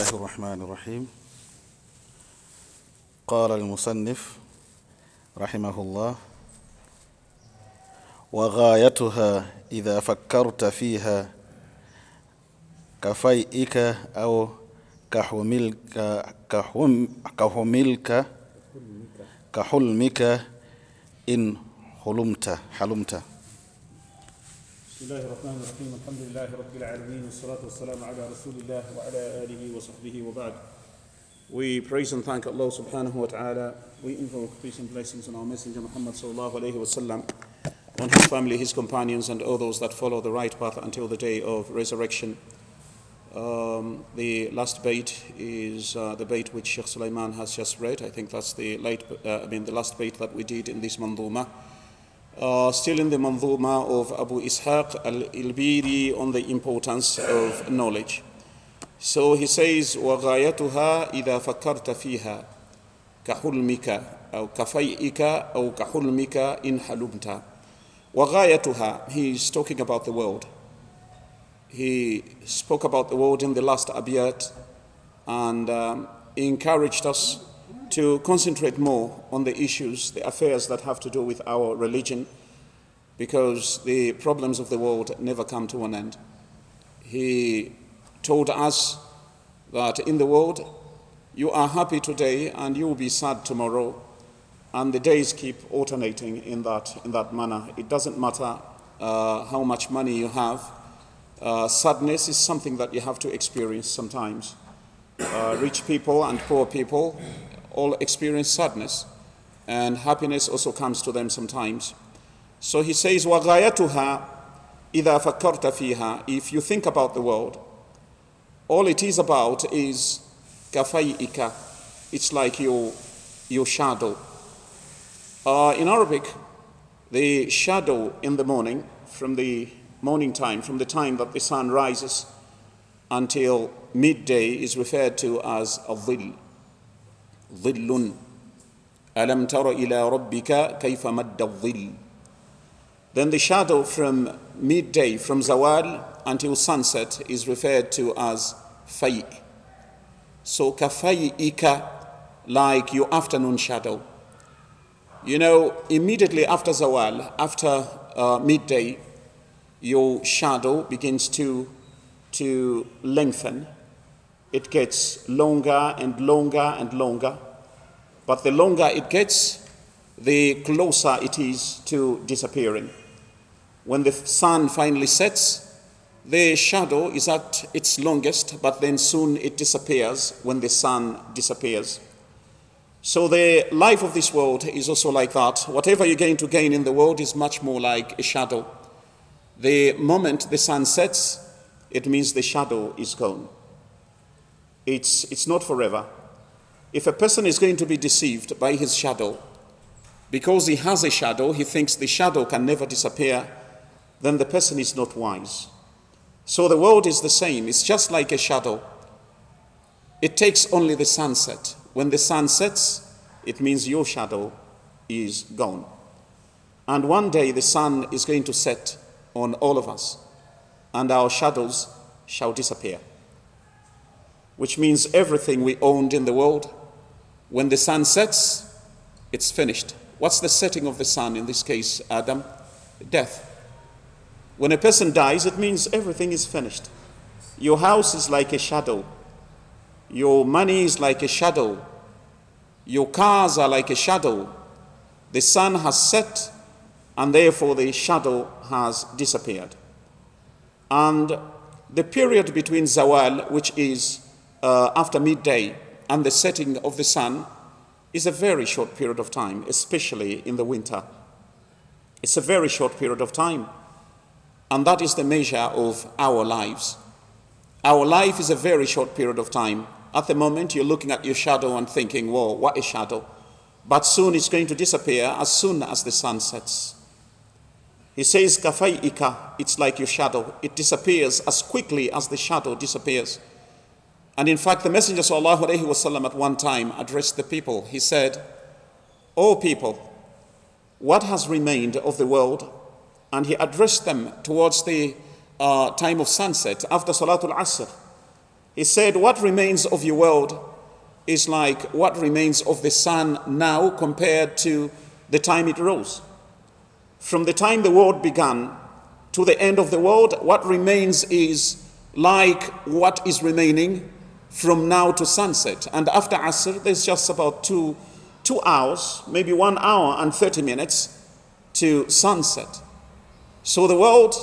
الله الرحمن الرحيم قال المصنف رحمه الله وغايتها إذا فكرت فيها كفيئك أو كحلمك إن حلمت بسم الله الرحمن الرحيم الحمد لله رب العالمين والصلاة والسلام على رسول الله وعلى آله وصحبه وبعد. We praise and thank Allah subhanahu wa ta'ala. We invoke peace and blessings on our messenger Muhammad sallallahu alayhi wa sallam, on his family, his companions and all those that follow the right path until the day of resurrection. The last bait is the bait which Sheikh Sulaiman has just read. I think that's the last bait that we did in this mandhuma. Still in the mandhuma of Abu Ishaq al-Ilbiri on the importance of knowledge. So he says, وَغَايَتُهَا إِذَا فَكَّرْتَ فِيهَا كَحُلْمِكَ أَوْ كَفَيْئِكَ أَوْ كَحُلْمِكَ إِنْ حَلُمْتَ وَغَايَتُهَا. He's talking about the world. He spoke about the world in the last abiyat and encouraged us to concentrate more on the issues, the affairs that have to do with our religion, because the problems of the world never come to an end. He told us that in the world, you are happy today and you will be sad tomorrow, and the days keep alternating in that manner. It doesn't matter how much money you have. Sadness is something that you have to experience sometimes. Rich people and poor people all experience sadness, and happiness also comes to them sometimes. So he says, وَغَايَتُهَا إِذَا فَكَّرْتَ فِيهَا. If you think about the world, all it is about is كَفَيْئِكَ. It's like your shadow. In Arabic, the shadow in the morning, from the morning time, from the time that the sun rises until midday, is referred to as a dhil. ظِلٌّ أَلَمْ تَرَ إِلَىٰ رَبِّكَ كَيْفَ مَدَّ الظِّلُّ. Then the shadow from midday, from zawal until sunset, is referred to as fay. So kafayika, like your afternoon shadow. You know, immediately after zawal, after midday, your shadow begins to lengthen. It gets longer and longer and longer. But the longer it gets, the closer it is to disappearing. When the sun finally sets, the shadow is at its longest, but then soon it disappears when the sun disappears. So the life of this world is also like that. Whatever you're going to gain in the world is much more like a shadow. The moment the sun sets, it means the shadow is gone. It's not forever. If a person is going to be deceived by his shadow, because he has a shadow, he thinks the shadow can never disappear, then the person is not wise. So the world is the same. It's just like a shadow. It takes only the sunset. When the sun sets, it means your shadow is gone. And one day the sun is going to set on all of us, and our shadows shall disappear. Which means everything we owned in the world, when the sun sets, it's finished. What's the setting of the sun in this case, Adam? Death. When a person dies, it means everything is finished. Your house is like a shadow. Your money is like a shadow. Your cars are like a shadow. The sun has set, and therefore the shadow has disappeared. And the period between zawal, which is after midday, and the setting of the sun, is a very short period of time, especially in the winter. It's a very short period of time, and that is the measure of our lives. Our life is a very short period of time. At the moment, you're looking at your shadow and thinking, whoa, what a shadow. But soon it's going to disappear as soon as the sun sets. He says, kafayika, it's like your shadow. It disappears as quickly as the shadow disappears. And in fact, the Messenger sallallahu alayhi wa sallam at one time addressed the people. He said, O people, what has remained of the world? And he addressed them towards the time of sunset, after Salatul Asr. He said, what remains of your world is like what remains of the sun now compared to the time it rose. From the time the world began to the end of the world, what remains is like what is remaining from now to sunset. And after Asr, there's just about two hours, maybe 1 hour and 30 minutes to sunset. So the world,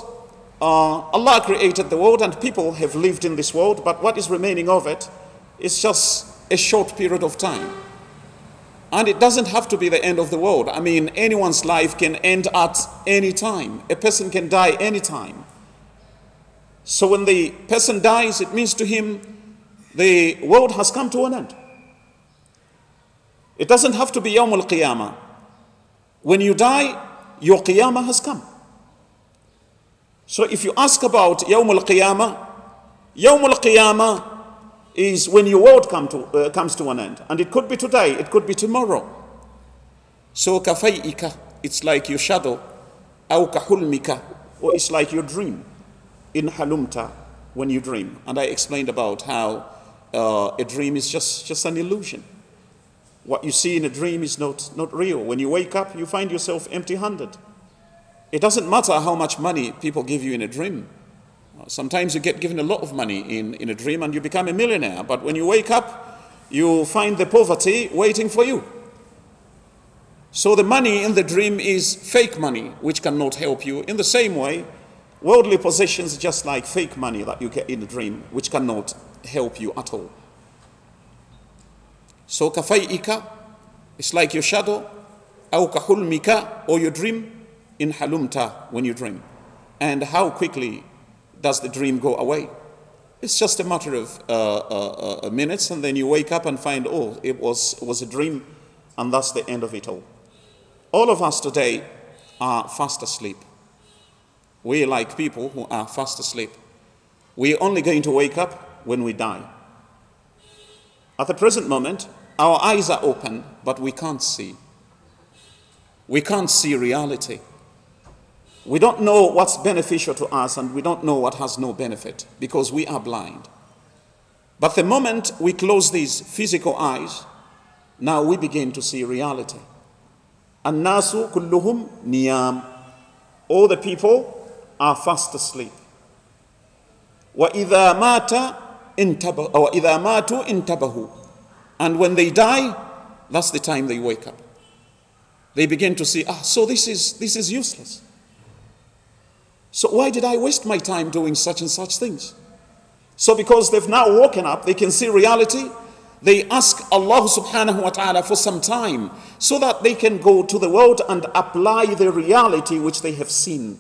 Allah created the world and people have lived in this world, but what is remaining of it is just a short period of time. And it doesn't have to be the end of the world. I mean, anyone's life can end at any time. A person can die any time. So when the person dies, it means to him the world has come to an end. It doesn't have to be Yawm al-Qiyamah. When you die, your Qiyamah has come. So if you ask about Yawm al-Qiyamah is when your world comes to an end. And it could be today, it could be tomorrow. So kafayika, it's like your shadow. Aw kahulmika, or it's like your dream. In halumta, when you dream. And I explained about how a dream is just an illusion. What you see in a dream is not real. When you wake up, you find yourself empty-handed. It doesn't matter how much money people give you in a dream. Sometimes you get given a lot of money in a dream and you become a millionaire. But when you wake up, you find the poverty waiting for you. So the money in the dream is fake money, which cannot help you. In the same way, worldly possessions are just like fake money that you get in a dream, which cannot help you at all. So kafayika, it's like your shadow, aw kahulmika, or your dream, in halumta, when you dream. And how quickly does the dream go away? It's just a matter of minutes, and then you wake up and find, oh, it was a dream, and that's the end of it all. All of us today are fast asleep. We are like people who are fast asleep. We are only going to wake up when we die. At the present moment, our eyes are open, but we can't see. We can't see reality. We don't know what's beneficial to us and we don't know what has no benefit because we are blind. But the moment we close these physical eyes, now we begin to see reality. An-nasu kulluhum niyam. All the people are fast asleep. وَإِذَا مَاتُوا انْتَبَهُوا. And when they die, that's the time they wake up. They begin to see, so this is useless. So why did I waste my time doing such and such things? So because they've now woken up, they can see reality, they ask Allah subhanahu wa ta'ala for some time so that they can go to the world and apply the reality which they have seen.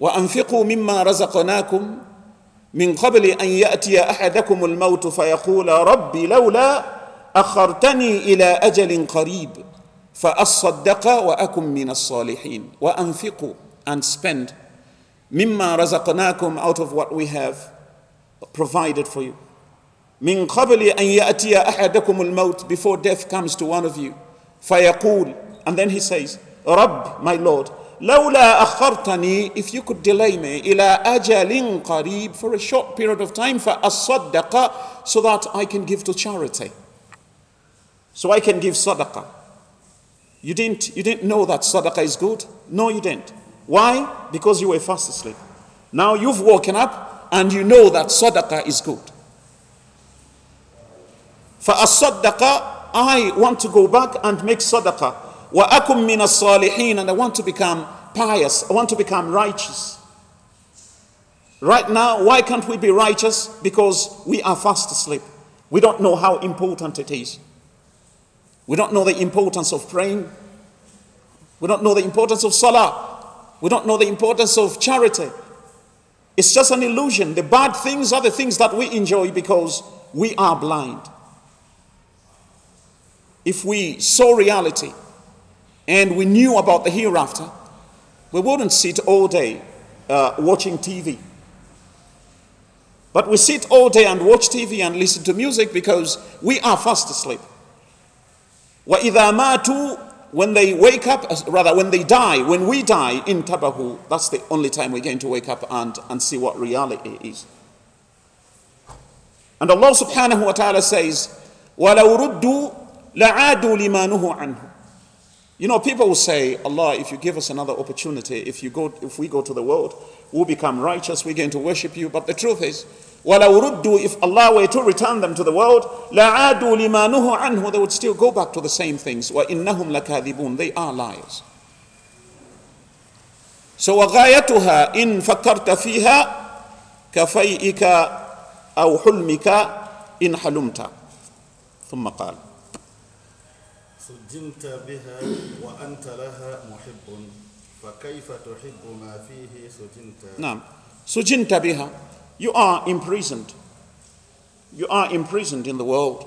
وَأَنْفِقُوا مِمَّا رَزَقْنَاكُمْ مِنْ قَبْلِ أَنْ يَأْتِيَ أَحَدَكُمُ الْمَوْتُ فَيَقُولَ رَبِّ لَوْلَا أَخَّرْتَنِي إِلَىٰ أَجَلٍ قَرِيبٍ فَأَصَّدَّقَ وَأَكُنْ مِنَ الصَّالِحِينَ. وَأَنْفِقُوا, and spend, مِمَّا رَزَقْنَاكُمْ, out of what we have provided for you. مِنْ قَبْلِ أَنْ يَأْتِيَ أَحَدَكُمُ الْمَوْتِ, before death comes to one of you. فَيَقُولُ, and then he says, رَبِّ, my Lord, لَوْلَا أَخَّرْتَنِي, if you could delay me, إِلَىٰ أَجَلٍ قَرِيبٍ, for a short period of time, فَأَصَّدَّقَ, so that I can give to charity. So I can give sadaqah. You didn't know that sadaqah is good? No, you didn't. Why? Because you were fast asleep. Now you've woken up and you know that sadaqah is good. فَأَصَّدَّقَ, I want to go back and make sadaqah. وَأَكُمْ مِنَ الصَّالِحِينَ, and I want to become pious. I want to become righteous. Right now, why can't we be righteous? Because we are fast asleep. We don't know how important it is. We don't know the importance of praying. We don't know the importance of salah. We don't know the importance of charity. It's just an illusion. The bad things are the things that we enjoy because we are blind. If we saw reality and we knew about the hereafter, we wouldn't sit all day watching TV. But we sit all day and watch TV and listen to music because we are fast asleep. وَإِذَا مَاتُوا When they wake up, rather when they die, when we die in Tabahu, that's the only time we're going to wake up and see what reality is. And Allah subhanahu wa ta'ala says, وَلَوْ رُدُّوا لَعَادُوا لِمَا نُهُوا عَنْهُ. You know, people will say, Allah, if you give us another opportunity, if we go to the world, we'll become righteous, we're going to worship you. But the truth is, وَلَوْ رُدُّوا, if Allah were to return them to the world, لَعَادُوا لِمَا نُهُوا عَنْهُ, they would still go back to the same things. وَإِنَّهُمْ لَكَاذِبُونَ, they are liars. So وَغَايَتُهَا إِن فَكَّرْتَ فِيهَا كَفَيْئِكَ أو حلمك إن حلمت ثم قال سجنت بها وأنت لها محب فكيف تحب ما فيه سجنت. نعم. سجنت بها, you are imprisoned. You are imprisoned in the world.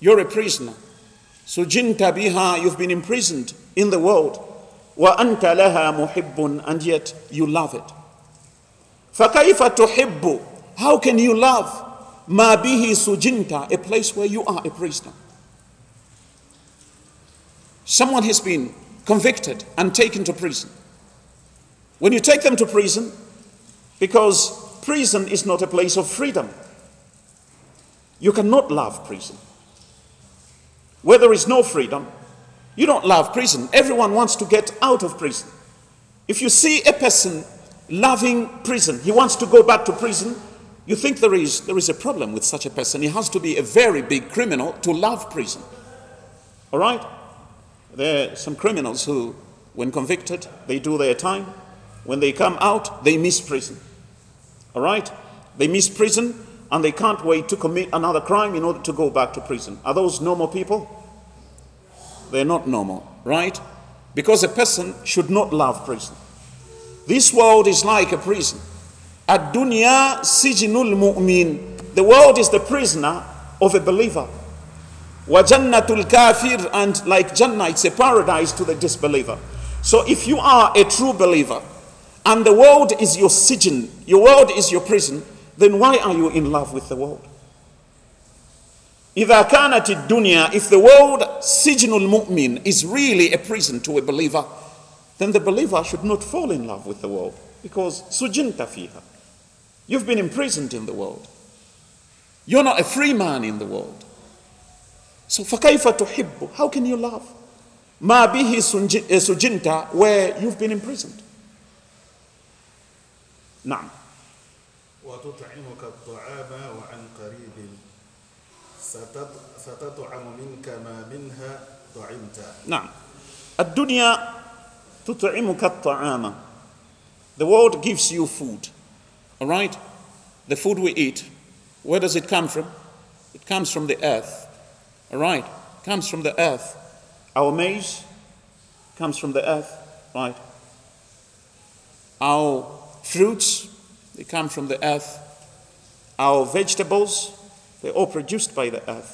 You're a prisoner. سجنت بها, you've been imprisoned in the world. وأنت لها محب, and yet you love it. فكيف تحب, how can you love ma bihi sujinta, a place where you are a prisoner? Someone has been convicted and taken to prison. When you take them to prison, because prison is not a place of freedom, you cannot love prison. Where there is no freedom, you don't love prison. Everyone wants to get out of prison. If you see a person loving prison, he wants to go back to prison, you think there is a problem with such a person. He has to be a very big criminal to love prison. All right? There are some criminals who, when convicted, they do their time. When they come out, they miss prison. All right? They miss prison and they can't wait to commit another crime in order to go back to prison. Are those normal people? They're not normal, right? Because a person should not love prison. This world is like a prison. Ad-dunya sijnul mu'min. The world is the prisoner of a believer. Wa jannatul kafir, and like Jannah, it's a paradise to the disbeliever. So if you are a true believer and the world is your sijn, your world is your prison, then why are you in love with the world? Idha kanat ad-dunya, if the world sijnul mu'min is really a prison to a believer, then the believer should not fall in love with the world. Because sujinta fiha, you've been imprisoned in the world. You're not a free man in the world. So fakaifa tuhibbu, how can you love ma bihi sujinta, where you've been imprisoned? Naam. Wa tut'imuka at'ama wa an qarib satat'amu minka ma minha tu'imta. Naam. Ad-dunya tut'imuka at'ama, the world gives you food, all right? The food we eat, where does it come from? It comes from the earth, all right? It comes from the earth. Our maize comes from the earth, right? Our fruits, they come from the earth. Our vegetables, they're all produced by the earth.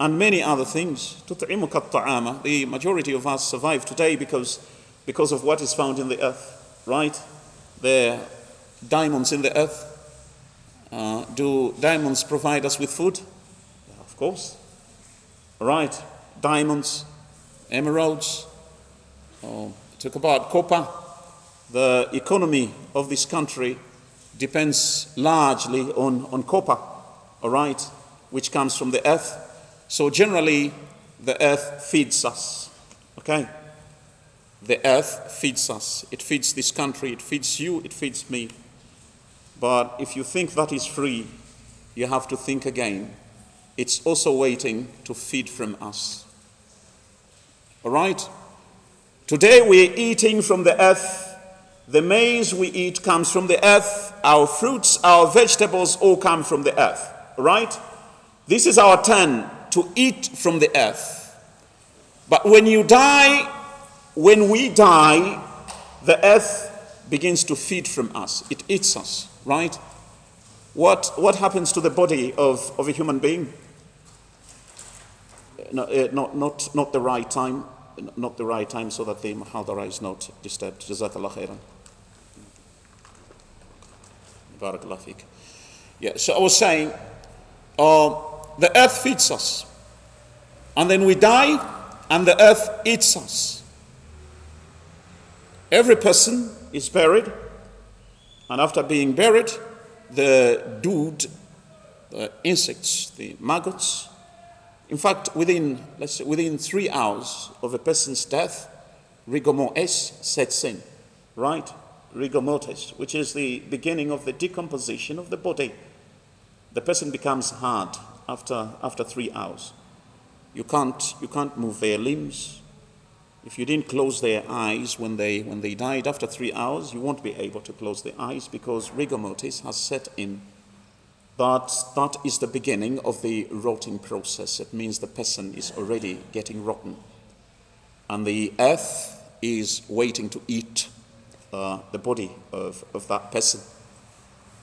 And many other things. تُطْعِمُكَ الطَّعَامَ. The majority of us survive today because of what is found in the earth. Right? There are diamonds in the earth. Do diamonds provide us with food? Yeah, of course. Right? Diamonds, emeralds. Talk about copper. The economy of this country depends largely on copper, all right, which comes from the earth. So generally, the earth feeds us. Okay? The earth feeds us. It feeds this country, it feeds you, it feeds me. But if you think that is free, you have to think again. It's also waiting to feed from us. All right? Today we're eating from the earth. The maize we eat comes from the earth. Our fruits, our vegetables all come from the earth. All right? This is our turn to eat from the earth. But when you die, when we die, the earth begins to feed from us. It eats us, right? What happens to the body of a human being? Not the right time. Not the right time, so that the muhadara is not disturbed. Jazakallah khairan. Barakallah feek. Yeah, so I was saying, the earth feeds us. And then we die, and the earth eats us. Every person is buried, and after being buried, the dude, the insects, the maggots, in fact, within 3 hours of a person's death, rigor mortis sets in, right? Rigor mortis, which is the beginning of the decomposition of the body. The person becomes hard after 3 hours. You can't move their limbs. If you didn't close their eyes when they died after 3 hours, you won't be able to close their eyes because rigor mortis has set in. But that is the beginning of the rotting process. It means the person is already getting rotten. And the earth is waiting to eat the body of that person.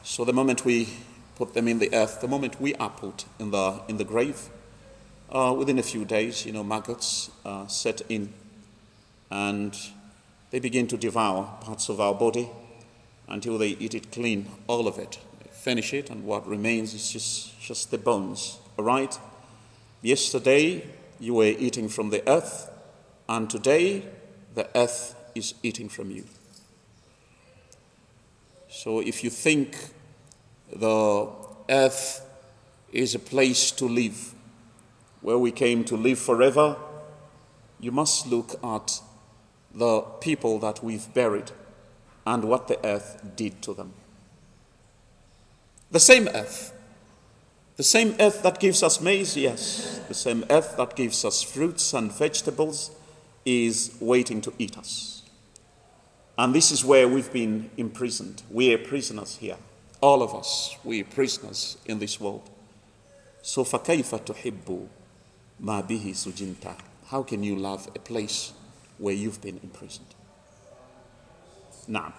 So the moment we put them in the earth, the moment we are put in the grave, within a few days, maggots set in. And they begin to devour parts of our body until they eat it clean, all of it. Finish it, and what remains is just the bones, all right? Yesterday, you were eating from the earth, and today, the earth is eating from you. So if you think the earth is a place to live, where we came to live forever, you must look at the people that we've buried and what the earth did to them. The same earth that gives us maize, yes, the same earth that gives us fruits and vegetables is waiting to eat us. And this is where we've been imprisoned. We are prisoners here. All of us, we are prisoners in this world. So, فَكَيْفَ تُحِبُّ مَا بِهِ سُجِنْتَ. How can you love a place where you've been imprisoned? Naam.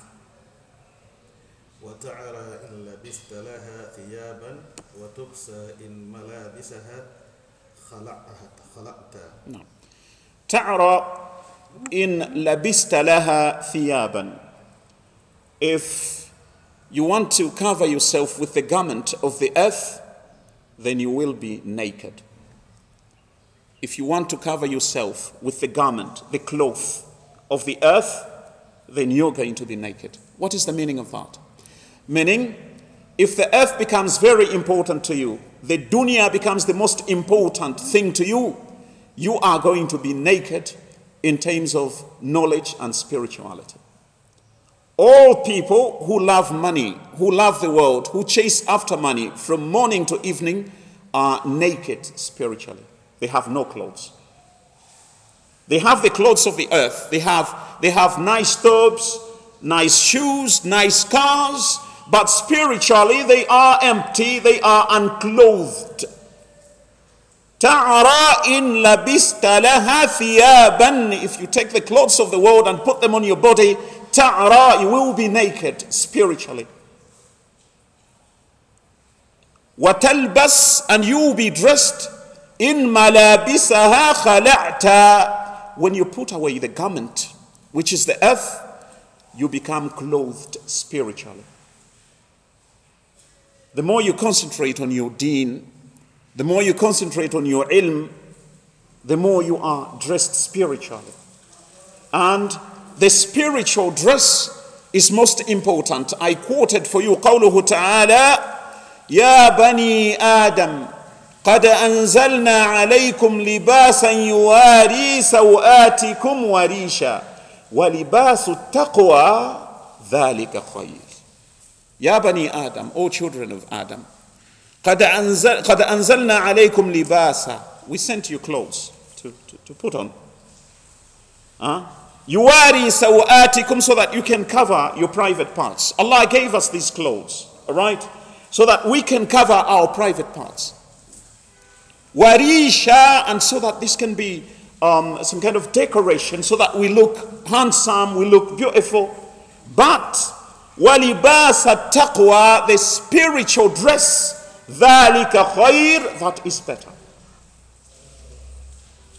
وتعرى إن لبست لها ثيابا وتقسى إن ملابسها خلقت. نعم. تعرى إن لبست لها ثيابا. If you want to cover yourself with the garment of the earth, then you will be naked. If you want to cover yourself with the garment, the cloth of the earth, then you're going to be naked. What is the meaning of that? Meaning, if the earth becomes very important to you, the dunya becomes the most important thing to you, you are going to be naked in terms of knowledge and spirituality. All people who love money, who love the world, who chase after money from morning to evening are naked spiritually. They have no clothes. They have the clothes of the earth. They have nice robes, nice shoes, nice cars, but spiritually, they are empty, they are unclothed. تَعْرَى إِن لَبِسْتَ لَهَا ثِيَابًا. If you take the clothes of the world and put them on your body, تَعْرَى, you will be naked spiritually. وَتَلْبَسْ, and you will be dressed. إِن مَلَابِسَهَا خَلَعْتَ. When you put away the garment, which is the earth, you become clothed spiritually. The more you concentrate on your deen, the more you concentrate on your ilm, the more you are dressed spiritually. And the spiritual dress is most important. I quoted for you قوله تعالى يا بني آدم قد أنزلنا عليكم لباسا يواري سوآتكم وريشا وَلِبَاسُ التَّقْوَى ذَلِكَ خَيْرٌ. يَا بَنِي آدَمْ, O children of Adam, قَدْ أَنزَلْنَا عَلَيْكُمْ لِبَاسًا, we sent you clothes to put on. يُوَارِي سَوْآتِكُمْ, so that you can cover your private parts. Allah gave us these clothes, all right? So that we can cover our private parts. وَرِيشًا, and so that this can be some kind of decoration so that we look handsome, we look beautiful. But وَلِبَاسَ التَّقْوَى, the spiritual dress, ذَلِكَ خَيْرٌ, that is better.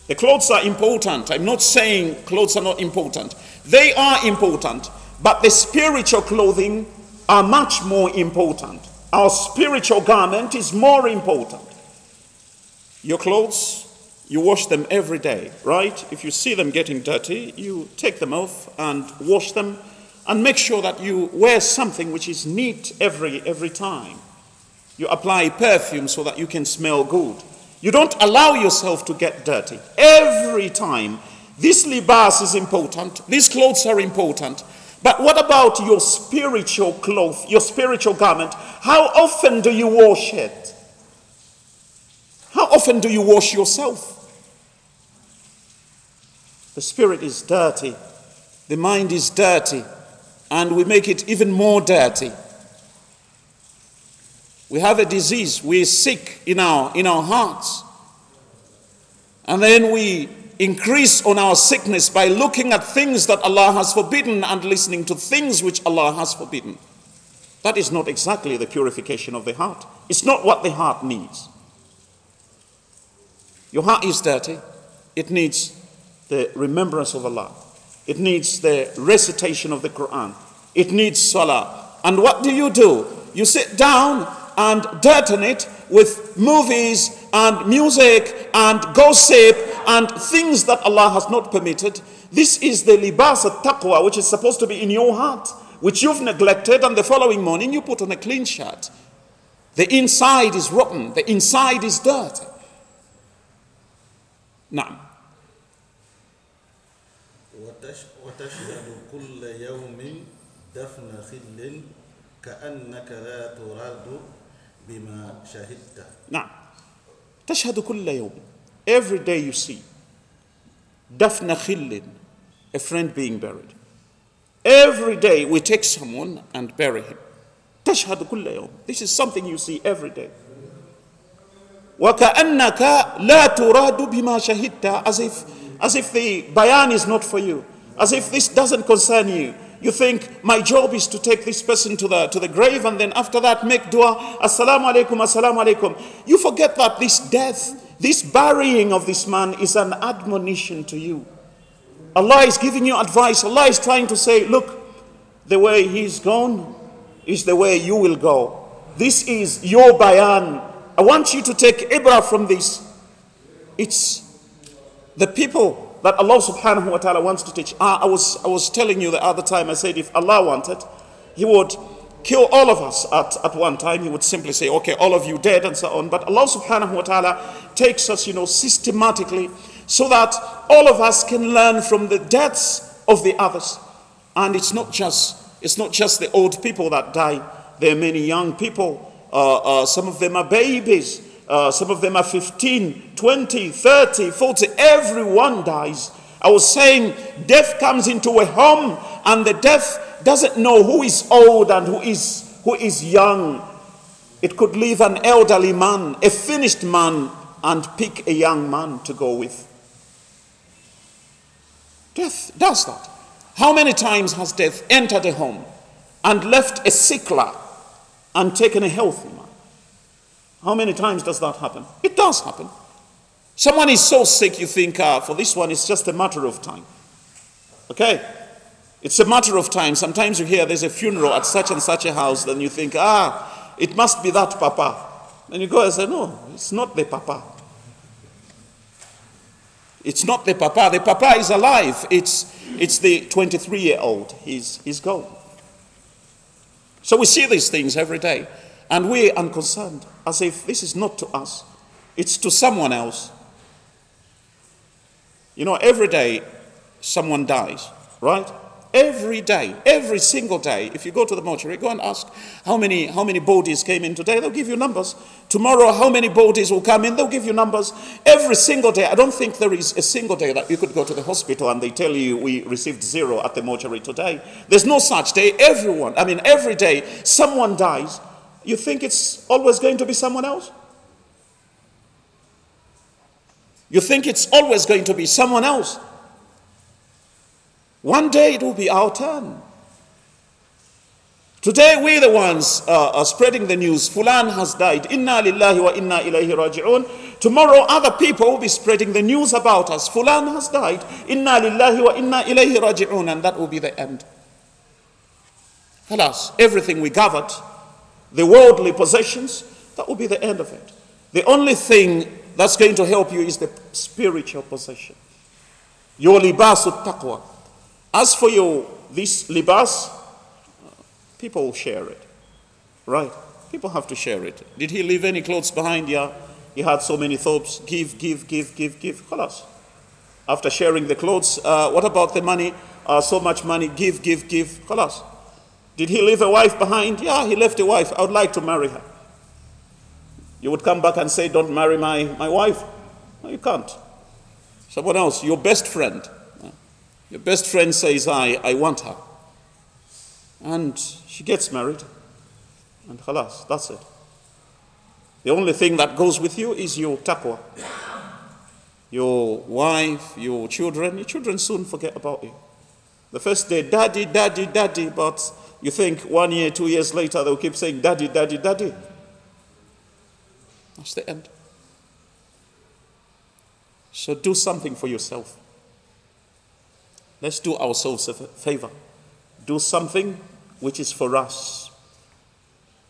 The clothes are important. I'm not saying clothes are not important. They are important, but the spiritual clothing are much more important. Our spiritual garment is more important. Your clothes You wash them every day, right? If you see them getting dirty, you take them off and wash them and make sure that you wear something which is neat every time. You apply perfume so that you can smell good. You don't allow yourself to get dirty every time. This libas is important. These clothes are important. But what about your spiritual cloth, your spiritual garment? How often do you wash it? How often do you wash yourself? The spirit is dirty. The mind is dirty. And we make it even more dirty. We have a disease. We're sick in our hearts. And then we increase on our sickness by looking at things that Allah has forbidden and listening to things which Allah has forbidden. That is not exactly the purification of the heart. It's not what the heart needs. Your heart is dirty. It needs the remembrance of Allah. It needs the recitation of the Quran. It needs salah. And what do? You sit down and dirten it with movies and music and gossip and things that Allah has not permitted. This is the libas al-taqwa, which is supposed to be in your heart, which you've neglected, and the following morning you put on a clean shirt. The inside is rotten. The inside is dirty. Naam. Naam. تشهد كل يوم. Every day you see dafna khillin, a friend being buried. Every day we take someone and bury him. تشهد كل يوم. This is something you see every day. وَكَأَنَّكَ لَا تُرَادُ بِمَا شَهِدْتَ. As if the bayan is not for you. As if this doesn't concern you. You think, my job is to take this person to the grave, and then after that make dua, assalamu alaikum, assalamu alaikum. You forget that this death, this burying of this man is an admonition to you. Allah is giving you advice. Allah is trying to say, look, the way he's gone is the way you will go. This is your bayan. I want you to take ibrah from this. It's the people that Allah subhanahu wa ta'ala wants to teach. I was telling you the other time, I said if Allah wanted, he would kill all of us at one time. He would simply say, okay, all of you dead, and so on. But Allah subhanahu wa ta'ala takes us, systematically, so that all of us can learn from the deaths of the others. And it's not just the old people that die. There are many young people. Some of them are babies. Some of them are 15, 20, 30, 40. Everyone dies. I was saying death comes into a home, and the death doesn't know who is old and who is young. It could leave an elderly man, a finished man, and pick a young man to go with. Death does that. How many times has death entered a home and left a sickler and taken a healthy man? How many times does that happen? It does happen. Someone is so sick you think, for this one it's just a matter of time. Okay? It's a matter of time. Sometimes you hear there's a funeral at such and such a house, then you think, it must be that papa. And you go and say, no, it's not the papa. It's not the papa. The papa is alive. It's the 23-year-old. He's gone. So we see these things every day, and we're unconcerned, as if this is not to us. It's to someone else. Every day someone dies, right? Every day, every single day, if you go to the mortuary, go and ask how many bodies came in today. They'll give you numbers. Tomorrow, how many bodies will come in? They'll give you numbers. Every single day. I don't think there is a single day that you could go to the hospital and they tell you we received zero at the mortuary today. There's no such day. Every day, someone dies. You think it's always going to be someone else? You think it's always going to be someone else? One day it will be our turn. Today we're the ones are spreading the news. Fulan has died. Inna lillahi wa inna ilayhi raji'un. Tomorrow other people will be spreading the news about us. Fulan has died. Inna lillahi wa inna ilayhi raji'un. And that will be the end. Alas, everything we gathered, the worldly possessions, that will be the end of it. The only thing that's going to help you is the spiritual possession. Your libas of taqwa. As for your this libas, people will share it. Right? People have to share it. Did he leave any clothes behind? Yeah. He had so many thoughts. Give. Khalas. After sharing the clothes, what about the money? So much money. Give. Khalas. Did he leave a wife behind? Yeah, he left a wife. I would like to marry her. You would come back and say, don't marry my wife. No, you can't. Someone else, your best friend. Your best friend says, I want her. And she gets married. And khalas, that's it. The only thing that goes with you is your taqwa. Your wife, your children. Your children soon forget about you. The first day, daddy, but you think 1 year, 2 years later, they'll keep saying, daddy. That's the end. So do something for yourself. Let's do ourselves a favor. Do something which is for us,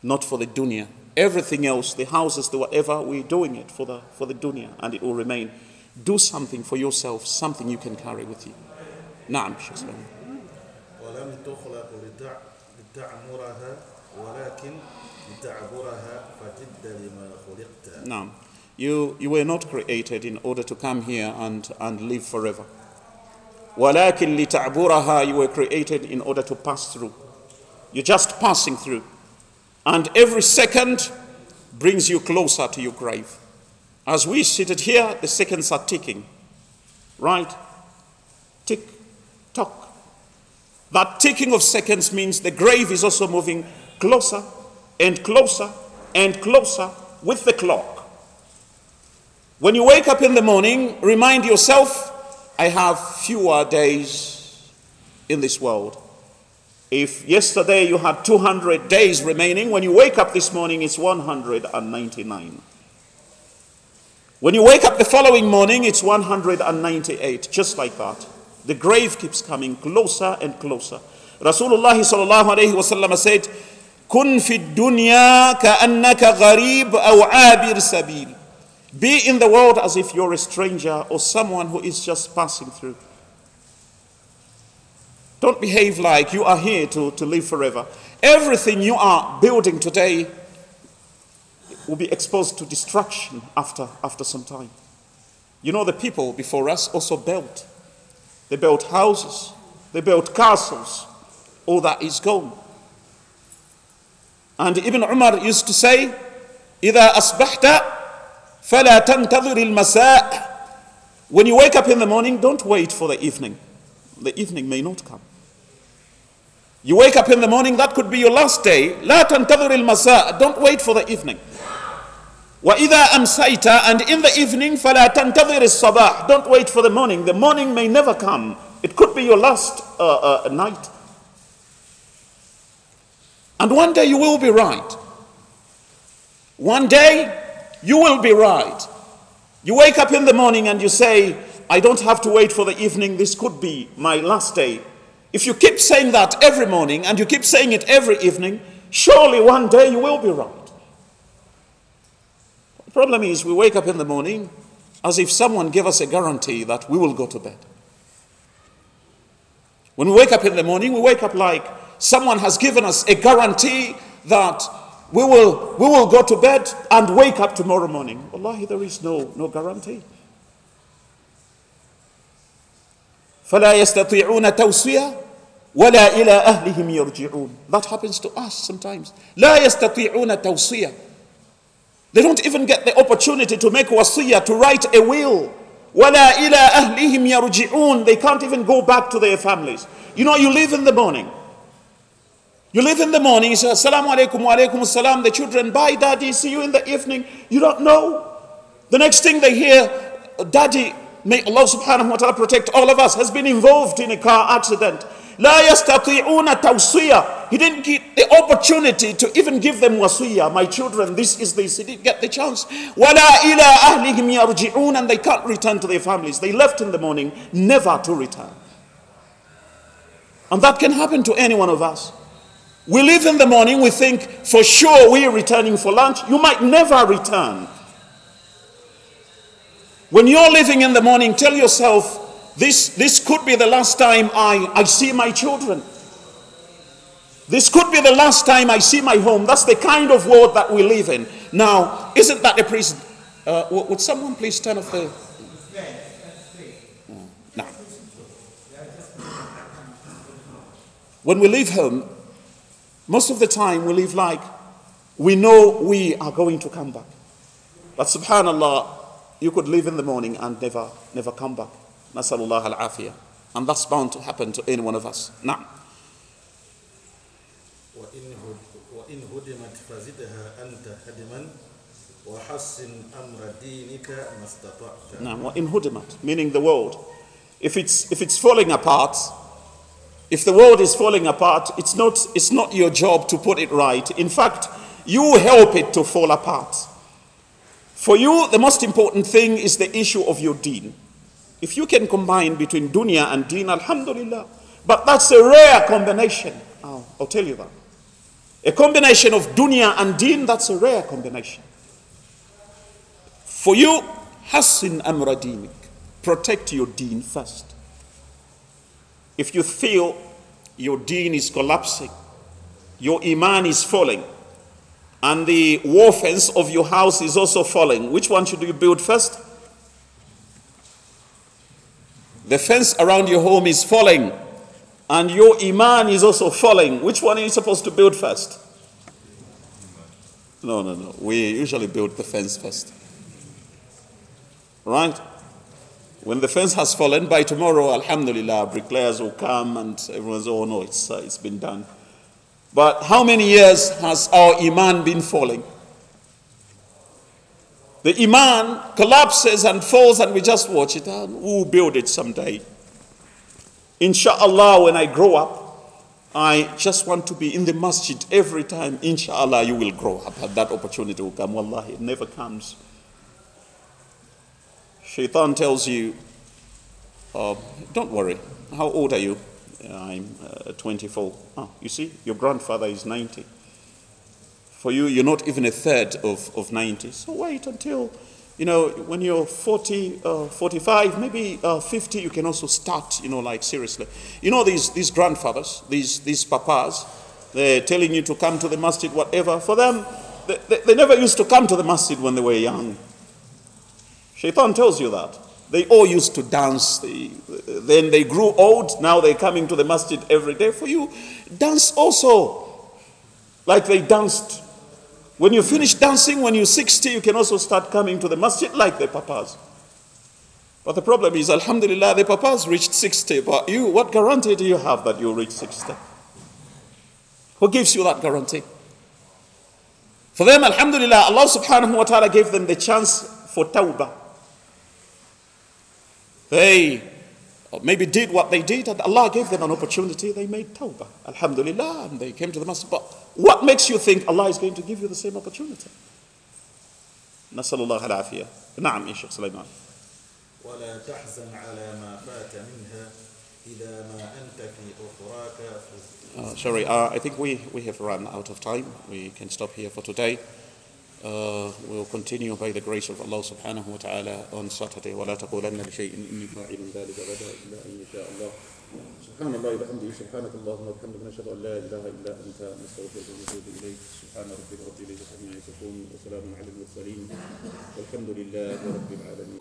not for the dunya. Everything else, the houses, the whatever, we're doing it for the dunya, and it will remain. Do something for yourself, something you can carry with you. Naam, Shaykhullah. وَلَمْ تُخْلَقُ لِتَعْمُرَهَا وَلَكِنْ لِتَعْبُرَهَا فَجِدَّ لِمَا خُلِقْتَ. Naam. You were not created in order to come here and live forever. وَلَكِنْ لِتَعْبُرَهَا. You were created in order to pass through. You're just passing through. And every second brings you closer to your grave. As we seated here, the seconds are ticking. Right? Tick. Talk. That ticking of seconds means the grave is also moving closer and closer and closer with the clock. When you wake up in the morning, remind yourself, I have fewer days in this world. If yesterday you had 200 days remaining, when you wake up this morning, it's 199. When you wake up the following morning, it's 198, just like that. The grave keeps coming closer and closer. Rasulullah sallallahu alayhi wa sallam said, Kun fi dunya ka'annaka gharib aw abir sabil. Be in the world as if you're a stranger or someone who is just passing through. Don't behave like you are here to live forever. Everything you are building today will be exposed to destruction after some time. You know, the people before us also built. They built houses, they built castles, all that is gone. And Ibn Umar used to say, إِذَا أَصْبَحْتَ فَلَا تَنْتَظِرِ الْمَسَاءِ. When you wake up in the morning, don't wait for the evening. The evening may not come. You wake up in the morning, that could be your last day. لَا تَنْتَظِرِ الْمَسَاءِ. Don't wait for the evening. وَإِذَا أَمْسَيْتَ. And in the evening, فَلَا تَنْتَظِرِ الصَّبَاحِ. Don't wait for the morning. The morning may never come. It could be your last night. And one day you will be right. One day you will be right. You wake up in the morning and you say, I don't have to wait for the evening. This could be my last day. If you keep saying that every morning and you keep saying it every evening, surely one day you will be right. The problem is we wake up in the morning as if someone gave us a guarantee that we will go to bed. When we wake up in the morning, we wake up like someone has given us a guarantee that we will go to bed and wake up tomorrow morning. Wallahi, there is no guarantee. فَلَا يَسْتَطِيعُونَ تَوْسِيَةً وَلَا إِلَىٰ أَهْلِهِمْ يَرْجِعُونَ. That happens to us sometimes. لَا يَسْتَطِيعُونَ تَوْسِيَةً. They don't even get the opportunity to make wasiyah, to write a will. وَلَا إِلَىٰ أَهْلِهِمْ يَرْجِعُونَ. They can't even go back to their families. You know, you live in the morning. You live in the morning, you say, Assalamu alaikum wa alaikum assalam. The children, bye daddy, see you in the evening. You don't know. The next thing they hear, daddy, may Allah subhanahu wa ta'ala protect all of us, has been involved in a car accident. لَا يَسْتَطِيعُونَ تَوْسِيَةً. He didn't get the opportunity to even give them wasiyah. My children, this is this. He didn't get the chance. وَلَا إِلَىٰ أَهْلِهِمْ يَرْجِعُونَ. And they can't return to their families. They left in the morning, never to return. And that can happen to any one of us. We leave in the morning, we think, for sure we are returning for lunch. You might never return. When you're living in the morning, tell yourself, this could be the last time I see my children. This could be the last time I see my home. That's the kind of world that we live in. Now, isn't that a prison? Would someone please turn off the... No. When we leave home, most of the time we live like we know we are going to come back. But subhanAllah, you could leave in the morning and never come back. Nasalullah al-afiyah. And that's bound to happen to any one of us. Now. وإن هدمت فزدها أنت هدما وحسن أمر دينك ما استطعت. Now, وإن هدمت, meaning the world. If it's falling apart, if the world is falling apart, it's not your job to put it right. In fact, you help it to fall apart. For you, the most important thing is the issue of your deen. If you can combine between dunya and deen, alhamdulillah. But that's a rare combination. I'll tell you that. A combination of dunya and deen, that's a rare combination. For you, hasin amra dinik. Protect your deen first. If you feel your deen is collapsing, your iman is falling, and the wall fence of your house is also falling, which one should you build first? The fence around your home is falling, and your iman is also falling. Which one are you supposed to build first? No. We usually build the fence first. Right? When the fence has fallen, by tomorrow, alhamdulillah, bricklayers will come and everyone's, oh no, it's been done. But how many years has our iman been falling? The iman collapses and falls and we just watch it. We'll build it someday. Insha'Allah, when I grow up, I just want to be in the masjid every time. Insha'Allah, you will grow up. That opportunity will come. Wallahi, it never comes. Shaitan tells you, don't worry. How old are you? I'm 24. You see, your grandfather is 90. For you, you're not even a third of 90. So wait until, when you're 40, 45, maybe 50, you can also start, seriously. These grandfathers, these papas, they're telling you to come to the masjid, whatever. For them, they never used to come to the masjid when they were young. Shaitan tells you that. They all used to dance. Then they grew old. Now they're coming to the masjid every day. For you, dance also. Like they danced. When you finish dancing, when you're 60, you can also start coming to the masjid like the papas. But the problem is, alhamdulillah, the papas reached 60. But you, what guarantee do you have that you'll reach 60? Who gives you that guarantee? For them, alhamdulillah, Allah subhanahu wa ta'ala gave them the chance for tawbah. They maybe did what they did and Allah gave them an opportunity. They made tawbah. Alhamdulillah. And they came to the masjid. But what makes you think Allah is going to give you the same opportunity? Nasalullah al-afiyah. Naam, Sheikh Sulaiman. وَلَا تَحْزَنْ عَلَى مَا فَاتَ مِنْهَا إِذَا مَا أَنْتَ فِي أُخْرَاكَ. Sorry, I think we have run out of time. We can stop here for today. We'll continue by the grace of Allah subhanahu wa ta'ala on Saturday. وَلَا تَقُولَنَّ بِشَيْءٍ إِنِّي فَاعِلٌ ذَلِكَ غَدًا إِلَّا أَن يَشَاءَ اللَّهُ سبحان الله وبحمده سبحانك اللهم وبحمدك نشهد أن لا إله إلا أنت نستغفرك ونتوب إليك سبحان ربك رب العزة عما يصفون وسلام على المرسلين والحمد لله رب العالمين.